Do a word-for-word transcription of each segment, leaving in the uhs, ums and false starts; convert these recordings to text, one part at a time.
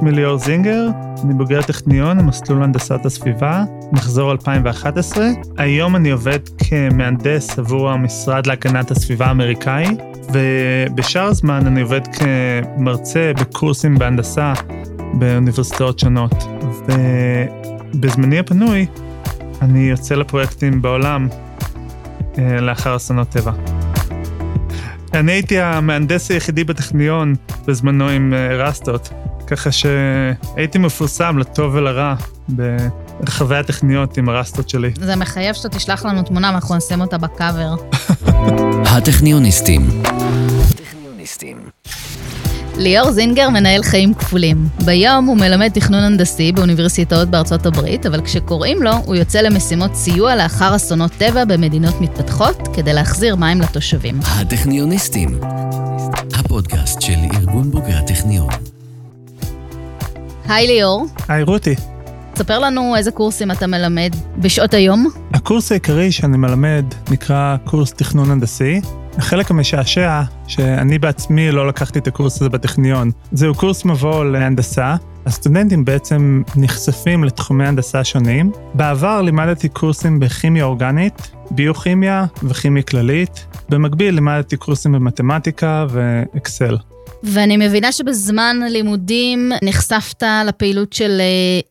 שמי ליאור זינגר, אני בוגר טכניון, מסלול הנדסת הסביבה, מחזור אלפיים ואחת עשרה. היום אני עובד כמהנדס עבור המשרד להגנת הסביבה האמריקאי, ובשאר הזמן אני עובד כמרצה בקורסים בהנדסה באוניברסיטאות שונות. ובזמני הפנוי אני יוצא לפרויקטים בעולם לאחר אסונות טבע. אני הייתי המהנדס היחידי בטכניון בזמנו עם רסטות, ככה שהייתי מפורסם לטוב ולרע ברחבי הטכניות עם הרסטות שלי. זה מחייב שאתה תשלח לנו תמונה, אנחנו נשים אותה בקאבר. הטכניוניסטים. הטכניוניסטים. ליאור זינגר מנהל חיים כפולים. ביום הוא מלמד תכנון הנדסי באוניברסיטאות בארצות הברית, אבל כשקוראים לו, הוא יוצא למשימות סיוע לאחר אסונות טבע במדינות מתפתחות, כדי להחזיר מים לתושבים. הטכניוניסטים, הפודקאסט של ארגון בוגרי הטכניון. היי ליאור. היי רותי. תספר לנו איזה קורסים אתה מלמד בשעות היום? הקורס העיקרי שאני מלמד נקרא קורס תכנון הנדסי. החלק המשעשע שאני בעצמי לא לקחתי את הקורס הזה בטכניון. זהו קורס מבוא להנדסה. הסטודנטים בעצם נחשפים לתחומי הנדסה שונים. בעבר לימדתי קורסים בכימיה אורגנית, ביוכימיה וכימיה כללית. במקביל לימדתי קורסים במתמטיקה ואקסל. ואני מבינה שבזמן לימודים נחשפת לפעילות של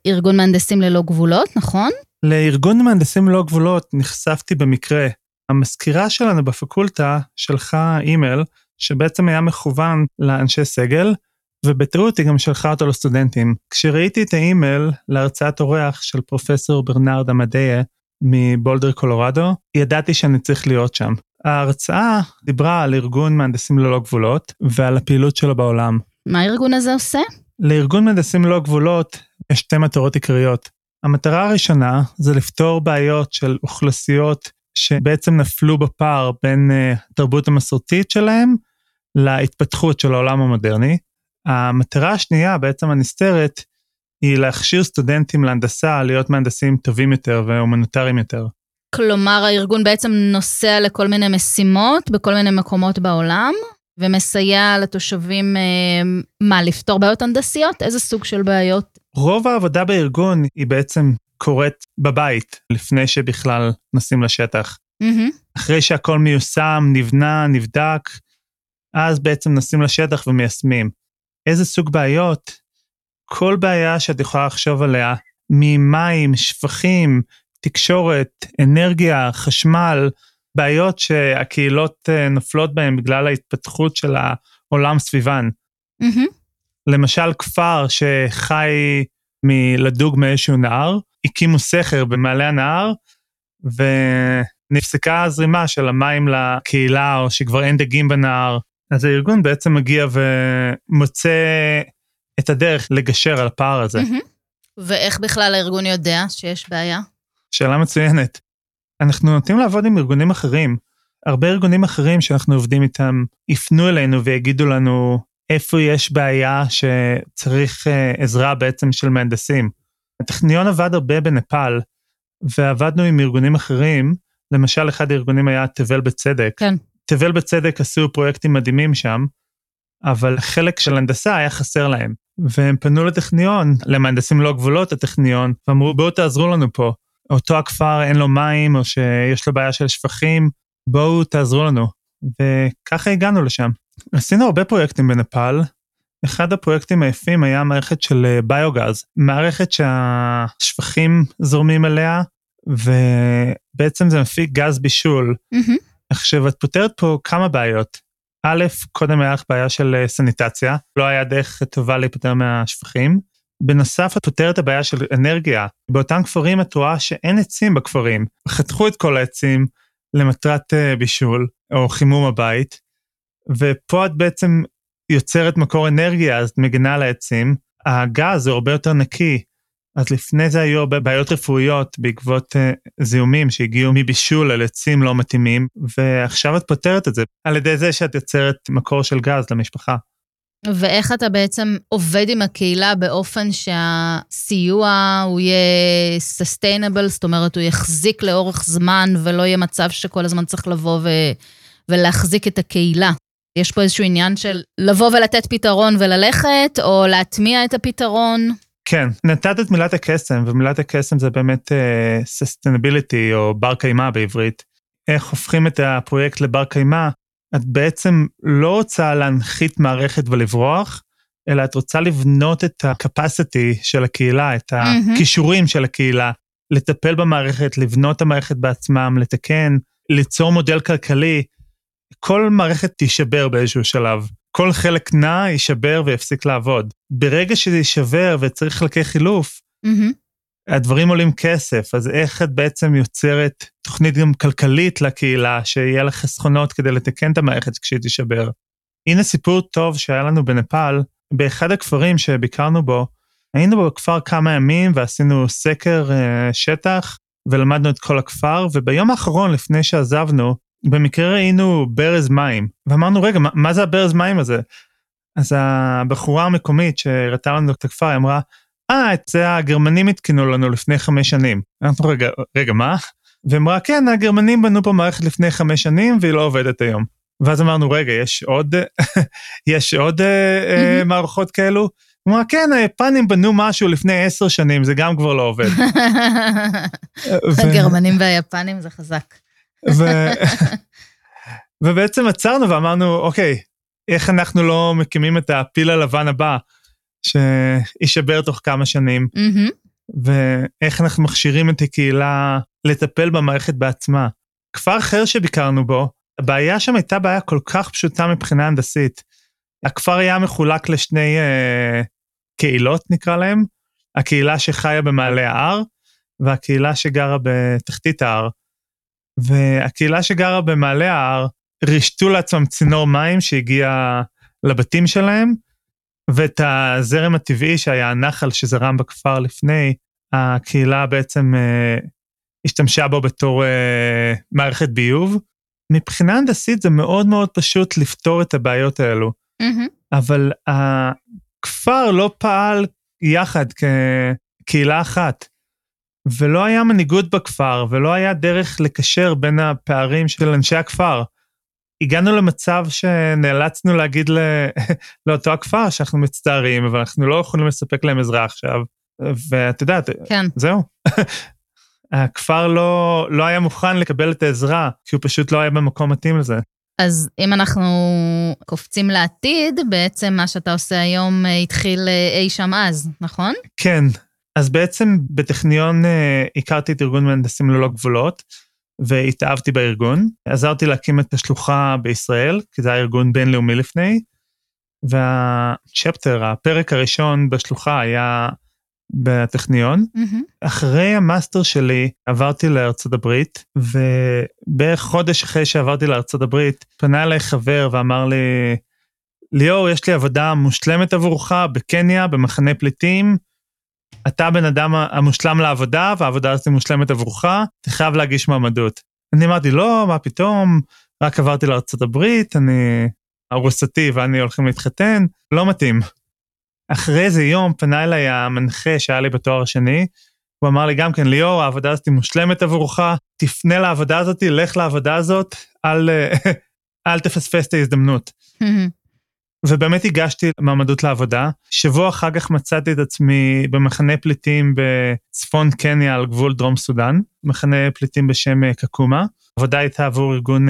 ארגון מהנדסים ללא גבולות, נכון? לארגון מהנדסים ללא גבולות נחשפתי במקרה. המזכירה שלנו בפקולטה שלחה אימייל, שבעצם היה מכוון לאנשי סגל, ובטעות היא גם שלחה אותו לסטודנטים. כשראיתי את האימייל להרצאת אורח של פרופסור ברנרד אמדיה מבולדר קולורדו, ידעתי שאני צריך להיות שם. ההרצאה דיברה על ארגון מהנדסים ללא גבולות ועל הפעילות שלו בעולם. מה הארגון הזה עושה? לארגון מהנדסים ללא גבולות יש שתי מטרות עיקריות. המטרה הראשונה זה לפתור בעיות של אוכלוסיות שבעצם נפלו בפער בין התרבות המסורתית שלהם להתפתחות של העולם המודרני. המטרה השנייה בעצם הנסתרת היא להכשיר סטודנטים להנדסה להיות מהנדסים טובים יותר והומניטריים יותר. כלומר, הארגון בעצם נוסע לכל מיני משימות, בכל מיני מקומות בעולם, ומסייע לתושבים, מה, לפתור בעיות הנדסיות? איזה סוג של בעיות? רוב העבודה בארגון היא בעצם קורית בבית, לפני שבכלל נסים לשטח. Mm-hmm. אחרי שהכל מיושם, נבנה, נבדק, אז בעצם נסים לשטח ומיישמים. איזה סוג בעיות? כל בעיה שאת יכולה לחשוב עליה, ממים, שפכים, תקשורת, אנרגיה, חשמל, בעיות שהקהילות נופלות בהן בגלל ההתפתחות של העולם סביבן. Mm-hmm. למשל, כפר שחי מלדוג מאיזשהו נהר, הקימו סכר במעלה הנהר, ונפסקה הזרימה של המים לקהילה, או שכבר אין דגים בנהר. אז הארגון בעצם מגיע ומוצא את הדרך לגשר על הפער הזה. Mm-hmm. ואיך בכלל הארגון יודע שיש בעיה? שאלה מצוינת. אנחנו נוטים לעבוד עם ארגונים אחרים. הרבה ארגונים אחרים שאנחנו עובדים איתם, יפנו אלינו ויגידו לנו איפה יש בעיה שצריך עזרה בעצם של מהנדסים. הטכניון עבד הרבה בנפאל, ועבדנו עם ארגונים אחרים, למשל אחד הארגונים היה תבל בצדק. כן. תבל בצדק עשו פרויקטים מדהימים שם, אבל חלק של הנדסה היה חסר להם. והם פנו לטכניון, למהנדסים לא גבולות הטכניון, ואמרו בואו תעזרו לנו פה. אותו הכפר אין לו מים, או שיש לו בעיה של שפכים, בואו תעזרו לנו. וככה הגענו לשם. עשינו הרבה פרויקטים בנפאל, אחד הפרויקטים היפים היה מערכת של ביוגז, מערכת שהשפכים זורמים עליה, ובעצם זה מפיק גז בישול. עכשיו, את פותרת פה כמה בעיות. א', קודם היה בעיה של סניטציה, לא היה דרך טובה להיפטר מהשפכים, בנוסף, את פותרת הבעיה של אנרגיה. באותם כפרים את רואה שאין עצים בכפרים. חתכו את כל העצים למטרת בישול, או חימום הבית, ופה את בעצם יוצרת מקור אנרגיה, אז את מגנה על העצים. הגז הוא הרבה יותר נקי, אז לפני זה היו בעיות רפואיות, בעקבות זיהומים שהגיעו מבישול על עצים לא מתאימים, ועכשיו את פותרת את זה, על ידי זה שאת יוצרת מקור של גז למשפחה. ואיך אתה בעצם עובד עם הקהילה באופן שהסיוע הוא יהיה sustainable, זאת אומרת הוא יחזיק לאורך זמן ולא יהיה מצב שכל הזמן צריך לבוא ו... ולהחזיק את הקהילה. יש פה איזשהו עניין של לבוא ולתת פתרון וללכת, או להטמיע את הפתרון? כן, נתת את מילת הקסם, ומילת הקסם זה באמת uh, sustainability, או בר קיימה בעברית. איך הופכים את הפרויקט לבר קיימה? את בעצם לא רוצה להנחית מערכת ולברוח, אלא את רוצה לבנות את ה-capacity של הקהילה, את הכישורים של הקהילה, לטפל במערכת, לבנות את המערכת בעצמם, לתקן, ליצור מודל כלכלי. כל מערכת תישבר באיזשהו שלב. כל חלק נע יישבר ויפסיק לעבוד. ברגע שזה יישבר וצריך חלקי חילוף, הדברים עולים כסף, אז איך את בעצם יוצרת תוכנית גם כלכלית לקהילה, שיהיה לה חסכונות כדי לתקן את המערכת כשהיא תישבר. הנה סיפור טוב שהיה לנו בנפאל, באחד הכפרים שביקרנו בו, היינו בכפר כמה ימים ועשינו סקר שטח, ולמדנו את כל הכפר, וביום האחרון לפני שעזבנו, במקרה ראינו ברז מים, ואמרנו, רגע, מה, מה זה הברז מים הזה? אז הבחורה המקומית שראתה לנו את הכפר, היא אמרה, אה, את זה הגרמנים התקינו לנו לפני חמש שנים. אמרנו, רגע, רגע, מה? ואמרה, כן, הגרמנים בנו פה מערכת לפני חמש שנים, והיא לא עובדת היום. ואז אמרנו, רגע, יש עוד, יש עוד uh, מערכות כאלו? אמרה, כן, היפנים בנו משהו לפני עשר שנים, זה גם כבר לא עובד. הגרמנים והיפנים זה חזק. ובעצם עצרנו ואמרנו, אוקיי, איך אנחנו לא מקימים את הפיל הלבן הבא, שישבר תוך כמה שנים, ואיך אנחנו מכשירים את הקהילה לטפל במערכת בעצמה. כפר אחר שביקרנו בו, הבעיה שם הייתה בעיה כל כך פשוטה מבחינה הנדסית. הכפר היה מחולק לשני אה, קהילות, נקרא להם, הקהילה שחיה במעלה ההר, והקהילה שגרה בתחתית ההר. והקהילה שגרה במעלה ההר, רישתו לעצמם צינור מים שהגיע לבתים שלהם, ואת הזרם הטבעי שהיה הנחל שזרם בכפר לפני, הקהילה בעצם אה, השתמשה בו בתור אה, מערכת ביוב. מבחינה הנדסית זה מאוד מאוד פשוט לפתור את הבעיות האלו, אבל הכפר לא פעל יחד כקהילה אחת, ולא היה מנהיגות בכפר, ולא היה דרך לקשר בין הפערים של אנשי הכפר. הגענו למצב שנאלצנו להגיד לאותו הכפר שאנחנו מצטערים, אבל אנחנו לא יכולים לספק להם עזרה עכשיו, ואת יודעת, זהו. הכפר לא, לא היה מוכן לקבל את העזרה, כי הוא פשוט לא היה במקום מתאים לזה. אז אם אנחנו קופצים לעתיד, בעצם מה שאתה עושה היום התחיל אי שם אז, נכון? כן, אז בעצם בטכניון הכרתי את ארגון מהנדסים ללא גבולות, והתאהבתי בארגון, עזרתי להקים את השלוחה בישראל, כי זה היה ארגון בינלאומי לפני, והצ'פטר, הפרק הראשון בשלוחה היה בטכניון. אחרי המאסטר שלי עברתי לארצות הברית, ובערך חודש אחרי שעברתי לארצות הברית, פנה אליי חבר ואמר לי, ליאור, יש לי עבודה מושלמת עבורך בקניה, במחנה פליטים, אתה בן אדם המושלם לעבודה, והעבודה הזאת מושלמת עבורך, אתה חייב להגיש מעמדות. אני אמרתי, לא, מה פתאום, רק עברתי לארצות הברית, אני ארוסתי ואני הולכים להתחתן, לא מתאים. אחרי איזה יום פנה אליי המנחה שהיה לי בתואר השני, הוא אמר לי גם כן, ליאור, העבודה הזאת מושלמת עבורך, תפנה לעבודה הזאת, לך לעבודה הזאת, אל, אל תפספס את ההזדמנות. ובאמת הגשתי מעמדות לעבודה, שבוע אחר כך מצאתי את עצמי במחנה פליטים בצפון קניה על גבול דרום סודן, מחנה פליטים בשם קקומה, עבודה הייתה עבור ארגון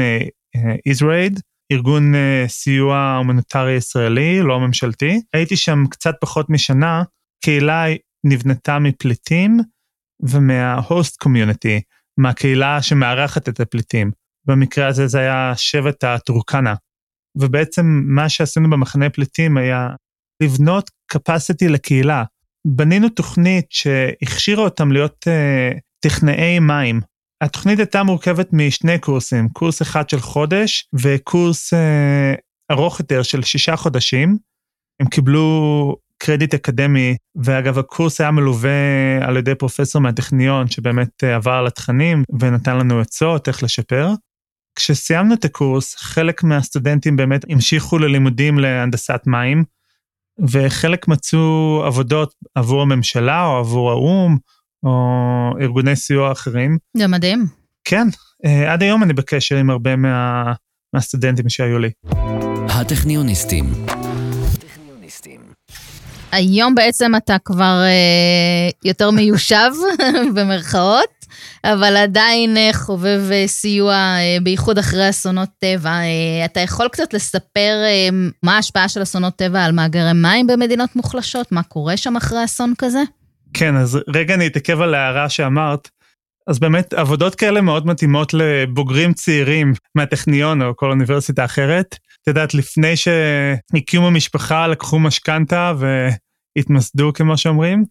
איזרייד, ארגון סיוע הומניטרי ישראלי, לא ממשלתי. הייתי שם קצת פחות משנה, קהילה נבנתה מפליטים ומההוסט קומיוניטי, מהקהילה שמארחת את הפליטים. במקרה הזה זה היה שבט הטורקנה. ובעצם מה שעשינו במחנה פליטים היה לבנות capacity לקהילה. בנינו תוכנית שהכשירה אותם להיות uh, טכנאי מים. התוכנית הייתה מורכבת משני קורסים, קורס אחד של חודש וקורס אה, ארוך יותר של שישה חודשים, הם קיבלו קרדיט אקדמי, ואגב הקורס היה מלווה על ידי פרופסור מהטכניון, שבאמת עבר על התכנים ונתן לנו עצות איך לשפר. כשסיימנו את הקורס, חלק מהסטודנטים באמת המשיכו ללימודים להנדסת מים, וחלק מצאו עבודות עבור הממשלה או עבור האום, או ארגוני סיוע אחרים. זה מדהים. כן, עד היום אני בקשר עם הרבה מה... מהסטודנטים שהיו לי. הטכניוניסטים. היום בעצם אתה כבר יותר מיושב במרכאות, אבל עדיין חובב סיוע, בייחוד אחרי אסונות טבע. אתה יכול קצת לספר מה ההשפעה של אסונות טבע על מאגרי מים במדינות מוחלשות? מה קורה שם אחרי אסון כזה? כן, אז רגע אני אתעכב על ההערה שאמרת. אז באמת עבודות כאלה מאוד מתאימות לבוגרים צעירים מהטכניון או כל אוניברסיטה אחרת. את יודעת, לפני שהקימו המשפחה, לקחו משכנתה והתמסדו, כמו שאומרים.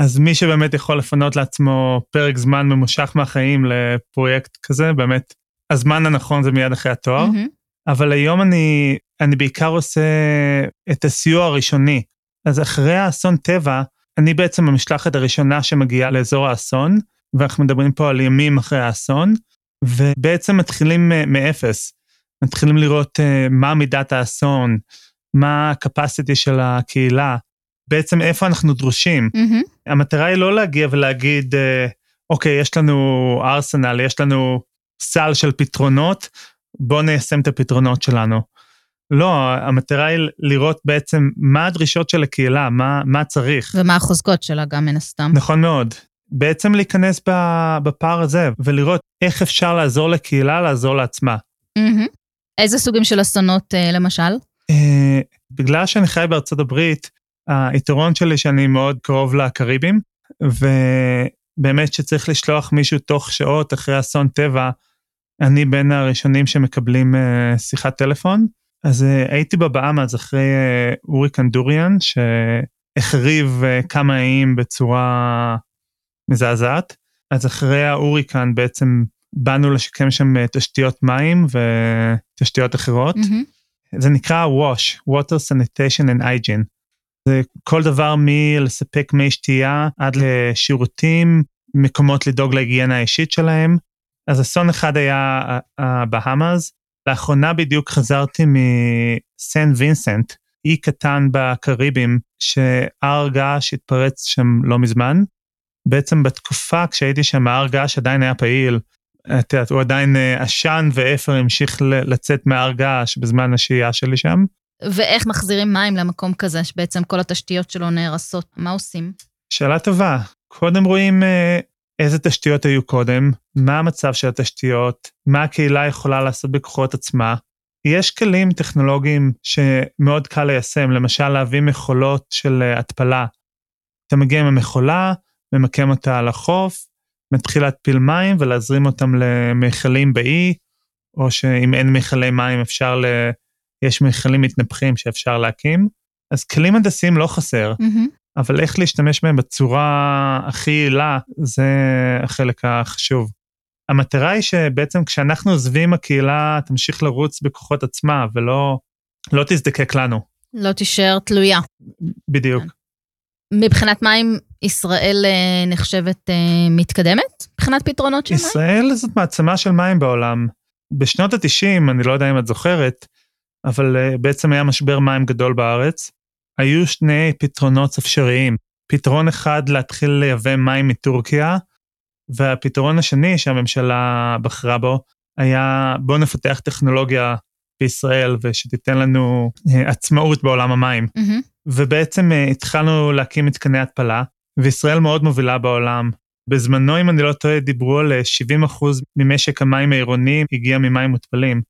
אז מי שבאמת יכול לפנות לעצמו פרק זמן ממושך מהחיים לפרויקט כזה, באמת הזמן הנכון זה מיד אחרי התואר. Mm-hmm. אבל היום אני, אני בעיקר עושה את הסיוע הראשוני. אז אחרי האסון טבע, אני בעצם המשלחת הראשונה שמגיעה לאזור האסון, ואנחנו מדברים פה על ימים אחרי האסון, ובעצם מתחילים מאפס, מתחילים לראות מה מידת האסון, מה הקפסיטי של הקהילה, בעצם איפה אנחנו דרושים. Mm-hmm. המטרה היא לא להגיע ולהגיד, אוקיי, יש לנו ארסנל, יש לנו סל של פתרונות, בואו ניישם את הפתרונות שלנו. לא, המטרה היא לראות בעצם מה הדרישות של הקהילה, מה, מה צריך. ומה החוזקות שלה גם מן הסתם. נכון מאוד. בעצם להיכנס בפער הזה, ולראות איך אפשר לעזור לקהילה, לעזור לעצמה. Mm-hmm. איזה סוגים של אסונות, למשל? בגלל שאני חי בארצות הברית, היתרון שלי שאני מאוד קרוב לקריבים, ובאמת שצריך לשלוח מישהו תוך שעות אחרי אסון טבע, אני בין הראשונים שמקבלים שיחת טלפון, אז הייתי בבאמאז אחרי הוריקן דוריאן, שהחריב כמה איים בצורה מזעזעת. אז אחרי ההוריקן בעצם באנו לשקם שם תשתיות מים ותשתיות אחרות. Mm-hmm. זה נקרא WASH, Water Sanitation and Hygiene. זה כל דבר מלספק מי שתייה עד לשירותים, מקומות לדאוג להיגיינה האישית שלהם. אז אסון אחד היה הבהאמאז. לאחרונה בדיוק חזרתי מסן וינסנט, אי קטן בקריבים, שהר געש התפרץ שם לא מזמן. בעצם בתקופה כשהייתי שם ההר געש עדיין היה פעיל, הוא עדיין עשן ואפר המשיך לצאת מההר געש בזמן השהייה שלי שם. ואיך מחזירים מים למקום כזה, שבעצם כל התשתיות שלו נהרסות, מה עושים? שאלה טובה, קודם רואים איזה תשתיות היו קודם, מה המצב של התשתיות, מה הקהילה יכולה לעשות בכוחות עצמה. יש כלים טכנולוגיים שמאוד קל ליישם, למשל להביא מכולות של התפלה. אתה מגיע עם המכולה, ממקם אותה על החוף, מתחיל להתפיל מים ולהזרים אותם למחלים באי, או שאם אין מחלי מים אפשר, ל... יש מחלים מתנפחים שאפשר להקים, אז כלים הנדסיים לא חסר, mm-hmm. אבל איך להשתמש בהם בצורה הכי יעילה, זה החלק החשוב. המטרה היא שבעצם כשאנחנו עוזבים הקהילה, תמשיך לרוץ בכוחות עצמה, ולא לא תזדקק לנו. לא תישאר תלויה. בדיוק. כן. מבחינת מים, ישראל נחשבת מתקדמת? מבחינת פתרונות של מים? ישראל זאת מעצמה של מים בעולם. בשנות ה-תשעים, אני לא יודע אם את זוכרת, אבל בעצם היה משבר מים גדול בארץ. היו שני פתרונות אפשריים. פתרון אחד להתחיל לייבא מים מטורקיה, והפתרון השני שהממשלה בחרה בו, היה בוא נפתח טכנולוגיה בישראל, ושתיתן לנו עצמאות בעולם המים. Mm-hmm. ובעצם התחלנו להקים מתקני התפלה, וישראל מאוד מובילה בעולם. בזמנו, אם אני לא טועה, דיברו על שבעים אחוז ממשק המים העירוניים הגיע ממים מותפלים.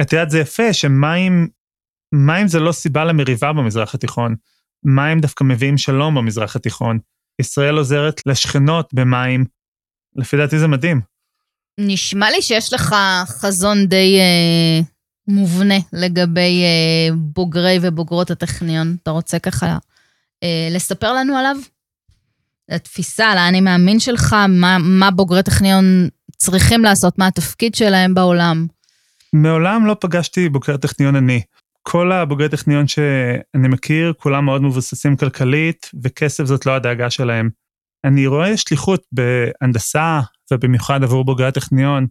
את יודעת, זה יפה שמים, מים זה לא סיבה למריבה במזרח התיכון. מים דווקא מביאים שלום במזרח התיכון. ישראל עוזרת לשכנות במים. לפי דעתי זה מדהים. נשמע לי שיש לך חזון די מובנה לגבי בוגרי ובוגרות הטכניון. אתה רוצה ככה לספר לנו עליו? התפיסה, לאני מאמין שלך, מה, מה בוגרי טכניון צריכים לעשות, מה התפקיד שלהם בעולם? מעולם לא פגשתי בוגרי טכניון אני. כל הבוגרי טכניון שאני מכיר, כולם מאוד מבוססים כלכלית, וכסף זאת לא הדאגה שלהם. אני רואה שליחות בהנדסה, ובמיוחד עבור בוגרי הטכניון,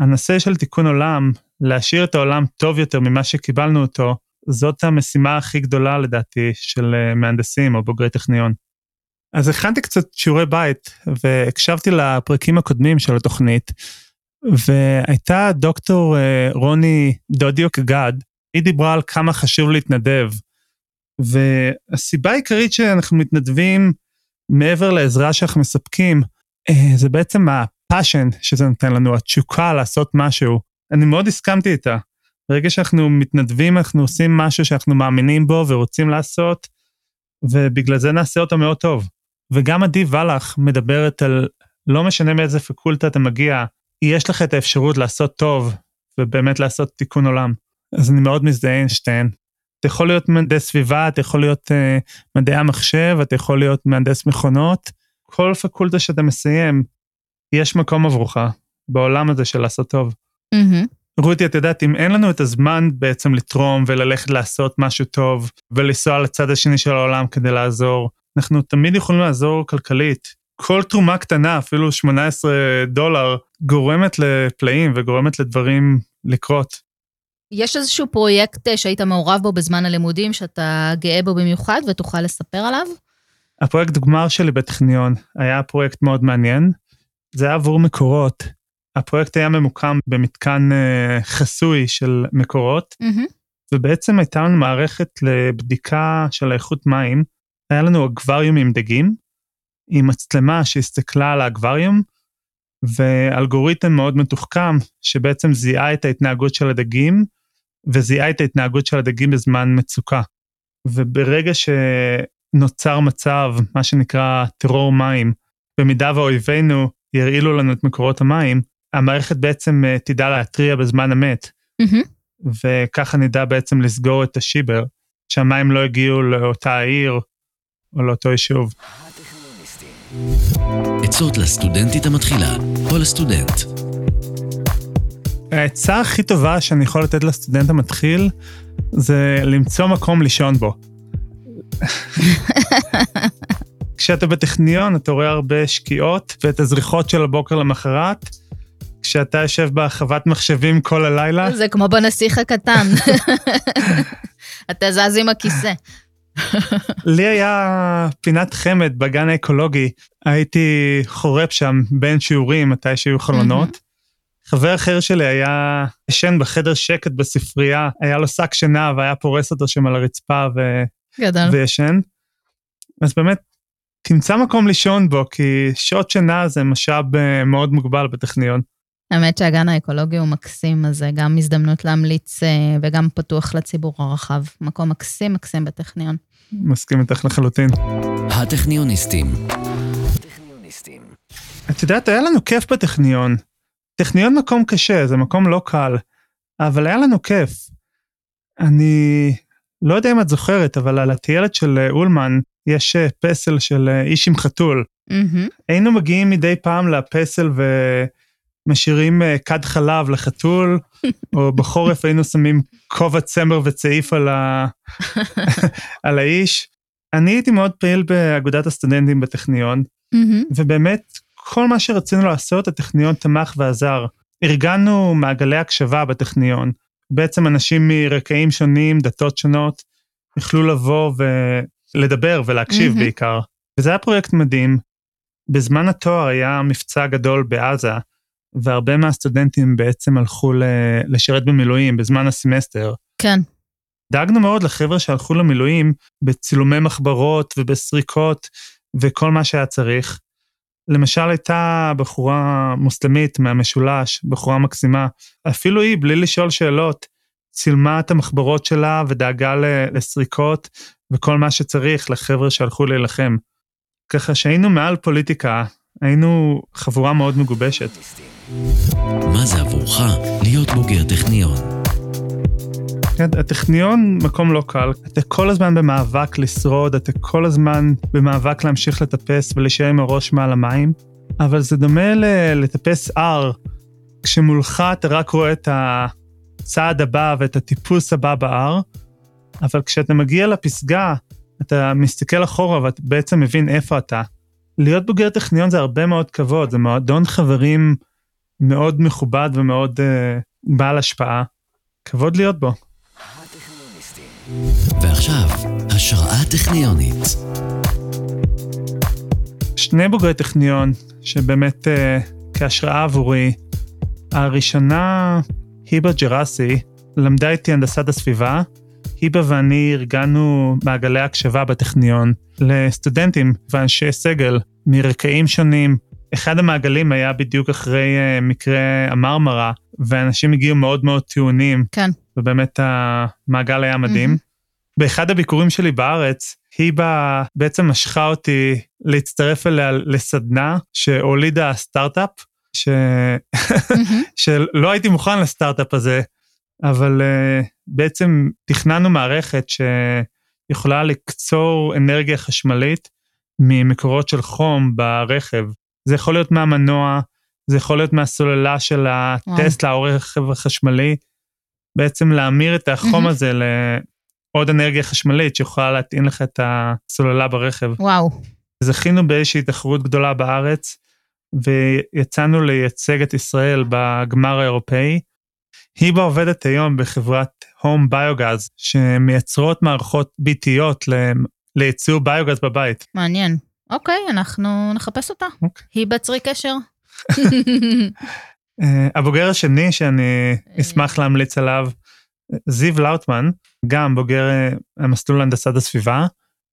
הנושא של תיקון עולם, להשאיר את העולם טוב יותר ממה שקיבלנו אותו, זאת המשימה הכי גדולה לדעתי של מהנדסים או בוגרי טכניון. אז הכנתי קצת שיעורי בית, והקשבתי לפרקים הקודמים של התוכנית, והייתה דוקטור רוני דודיוק גד, היא דיברה על כמה חשוב להתנדב, והסיבה העיקרית שאנחנו מתנדבים מעבר לעזרה שאנחנו מספקים, זה בעצם הפאשן שזה נותן לנו, התשוקה לעשות משהו. אני מאוד הסכמתי איתה. ברגע שאנחנו מתנדבים, אנחנו עושים משהו שאנחנו מאמינים בו ורוצים לעשות, ובגלל זה נעשה אותו מאוד טוב. וגם עדי ולך מדברת על, לא משנה מאיזה פקולטה אתה מגיע, יש לך את האפשרות לעשות טוב, ובאמת לעשות תיקון עולם. אז אני מאוד מזדהה עם שתיהן. אתה יכול להיות מהנדס סביבה, אתה יכול להיות uh, מדעי המחשב, אתה יכול להיות מהנדס מכונות, כל פקולטה שאתה מסיים, יש מקום עבורך, בעולם הזה של לעשות טוב. Mm-hmm. רותי, את יודעת, אם אין לנו את הזמן בעצם לתרום וללכת לעשות משהו טוב, ולסוע לצד השני של העולם כדי לעזור, אנחנו תמיד יכולים לעזור כלכלית. כל תרומה קטנה, אפילו שמונה עשרה דולר, גורמת לפלאים וגורמת לדברים לקרות. יש איזשהו פרויקט שהיית מעורב בו בזמן הלימודים, שאתה גאה בו במיוחד ותוכל לספר עליו? הפרויקט גמר שלי בטכניון היה פרויקט מאוד מעניין, זה היה עבור מקורות. הפרויקט היה ממוקם במתקן חסוי של מקורות, mm-hmm. ובעצם הייתה לנו מערכת לבדיקה של איכות מים, היה לנו אקווריום עם דגים, עם מצלמה שהסתכלה על האקווריום, ואלגוריתם מאוד מתוחכם, שבעצם זיהה את ההתנהגות של הדגים, וזיהה את ההתנהגות של הדגים בזמן מצוקה. וברגע שנוצר מצב, מה שנקרא טרור מים, במידה ואויבינו ירעילו לנו את מקורות המים, המערכת בעצם תדע להטריע בזמן המת, mm-hmm. וככה נדע בעצם לסגור את השיבר, שהמים לא הגיעו לאותה העיר, או לאותו יישוב. עצות לסטודנטית המתחילה, או לסטודנט. העצה הכי טובה שאני יכול לתת לסטודנט המתחיל, זה למצוא מקום לישון בו. כשאתה בטכניון, אתה רואה הרבה שקיעות, ואת הזריחות של הבוקר למחרת, כשאתה יושב בחוות מחשבים כל הלילה. זה כמו בנסיך הקטן. אתה זז עם הכיסא. לי היה פינת חמד בגן האקולוגי, הייתי חורב שם בין שיעורים, מתי שהיו חלונות. חבר אחר שלי היה ישן בחדר שקט בספרייה, היה לו שק שינה והיה פורס אותו שם על הרצפה וישן. אז באמת, תמצא מקום לישון בו, כי שעות שינה זה משאב מאוד מוגבל בטכניון. האמת שהגן האקולוגי הוא מקסים, אז זה גם הזדמנות להמליץ וגם פתוח לציבור הרחב. מקום מקסים, מקסים בטכניון. מסכים איתך לחלוטין. הטכניוניסטים. הטכניוניסטים. את יודעת, היה לנו כיף בטכניון. טכניון מקום קשה, זה מקום לא קל, אבל היה לנו כיף. אני לא יודע אם את זוכרת, אבל על הטיילת של אולמן יש פסל של איש עם חתול. Mm-hmm. היינו מגיעים מדי פעם לפסל ו... משאירים קד חלב לחתול, או בחורף היינו שמים כובע צמר וצעיף על, ה... על האיש. אני הייתי מאוד פעיל באגודת הסטודנטים בטכניון, mm-hmm. ובאמת כל מה שרצינו לעשות, הטכניון תמך ועזר. ארגנו מעגלי הקשבה בטכניון, בעצם אנשים מרקעים שונים, דתות שונות, יכלו לבוא ולדבר ולהקשיב mm-hmm. בעיקר. וזה היה פרויקט מדהים. בזמן התואר היה מבצע גדול בעזה, והרבה מהסטודנטים בעצם הלכו לשרת במילואים בזמן הסמסטר. כן. דאגנו מאוד לחבר'ה שהלכו למילואים בצילומי מחברות ובסריקות וכל מה שהיה צריך. למשל הייתה בחורה מוסלמית מהמשולש, בחורה מקסימה, אפילו היא בלי לשאול שאלות, צילמה את המחברות שלה ודאגה לסריקות וכל מה שצריך לחבר'ה שהלכו להילחם. ככה שהיינו מעל פוליטיקה, היינו חבורה מאוד מגובשת. מה זה עבורך להיות בוגר טכניון? הטכניון מקום לא קל, אתה כל הזמן במאבק לשרוד, אתה כל הזמן במאבק להמשיך לטפס ולהישאר עם הראש מעל המים, אבל זה דומה לטפס הר, כשמולך אתה רק רואה את הצעד הבא ואת הטיפוס הבא בהר, אבל כשאתה מגיע לפסגה, אתה מסתכל אחורה ואתה בעצם מבין איפה אתה. להיות בוגר טכניון זה הרבה מאוד כבוד, זה מועדון חברים מאוד מכובד ומאוד uh, בעל השפעה. כבוד להיות בו. ועכשיו, השראה טכניונית. שני בוגרי טכניון, שבאמת uh, כהשראה עבורי, הראשונה, היבה ג'ראסי, למדה איתי הנדסת הסביבה, היבה ואני ארגנו מעגלי הקשבה בטכניון לסטודנטים ואנשי סגל מרקעים שונים. אחד המעגלים היה בדיוק אחרי מקרה המרמרה, ואנשים הגיעו מאוד מאוד טיעונים. כן. ובאמת המעגל היה מדהים. Mm-hmm. באחד הביקורים שלי בארץ, היא בא, בעצם משכה אותי להצטרף אליה לסדנה שהולידה הסטארט-אפ, ש... mm-hmm. שלא הייתי מוכן לסטארט-אפ הזה, אבל uh, בעצם תכננו מערכת שיכולה לקצור אנרגיה חשמלית ממקורות של חום ברכב. זה יכול להיות מהמנוע, זה יכול להיות מהסוללה של הטסלה, או רכב החשמלי, בעצם להמיר את החום הזה לעוד אנרגיה חשמלית, שיכולה להתאים לך את הסוללה ברכב. וואו. זכינו באיזושהי תחרות גדולה בארץ, ויצאנו לייצג את ישראל בגמר האירופאי. היא בעובדת היום בחברת Home BioGaz, שמייצרות מערכות ביתיות לייצור ביוגז בבית. מעניין. אוקיי, אנחנו נחפש אותה. היא בצרי קשר. הבוגר השני שאני אשמח להמליץ עליו, זיו לאוטמן, גם בוגר המסלול להנדסת הסביבה.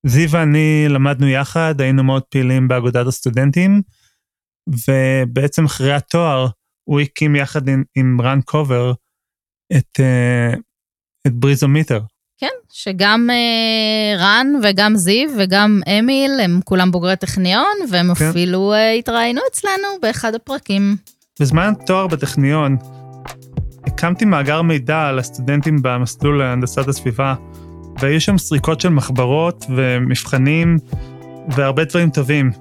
זיו ואני למדנו יחד, היינו מאוד פעילים באגודת הסטודנטים, ובעצם אחרי התואר הוא הקים יחד עם רן קובר את, את בריזומיטר. כן, שגם אה, רן וגם זיו וגם אמיל, הם כולם בוגרי טכניון, והם כן. אפילו אה, התראינו אצלנו באחד הפרקים. בזמן תואר בטכניון, הקמתי מאגר מידע על הסטודנטים במסלול להנדסת הסביבה, והיו שם סריקות של מחברות ומבחנים, והרבה דברים טובים.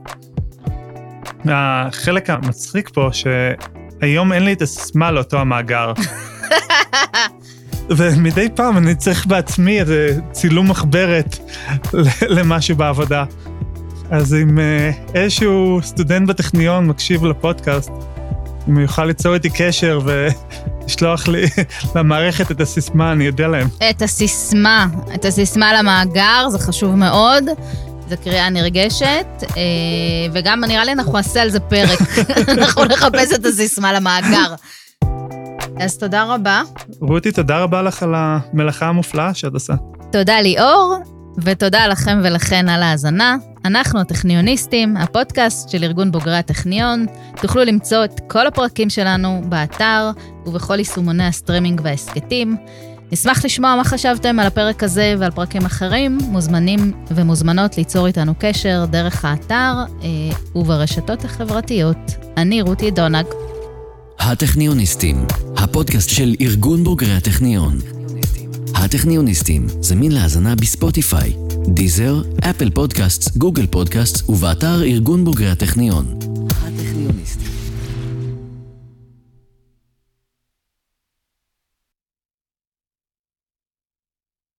החלק המצחיק פה, שהיום אין לי את הסיסמה לאותו המאגר. ומדי פעם אני צריך בעצמי איזה צילום מחברת למשהו בעבודה. אז אם איזשהו סטודנט בטכניון מקשיב לפודקאסט, אם הוא יוכל ליצור איתי קשר ולשלוח לי למערכת את הסיסמה, אני יודע להם. את הסיסמה, את הסיסמה למאגר, זה חשוב מאוד, זו קריאה נרגשת, וגם נראה לי אנחנו נעשה על זה פרק, אנחנו נחפש את הסיסמה למאגר. אז תודה רבה. רותי, תודה רבה לך על המלאכה המופלאה שאת עושה. תודה ליאור, ותודה לכם ולכן על ההאזנה. אנחנו הטכניוניסטים, הפודקאסט של ארגון בוגרי הטכניון. תוכלו למצוא את כל הפרקים שלנו באתר ובכל יישומוני הסטרימינג והעסקתים. נשמח לשמוע מה חשבתם על הפרק הזה ועל פרקים אחרים. מוזמנים ומוזמנות ליצור איתנו קשר דרך האתר וברשתות החברתיות. אני רותי דונג. הטכניוניסטים, הפודקאסט של ארגון בוגרי הטכניון. הטכניוניסטים זמין להאזנה בספוטיפיי, דיזר, אפל פודקאסט, גוגל פודקאסט ובאתר ארגון בוגרי הטכניון. הטכניוניסטים.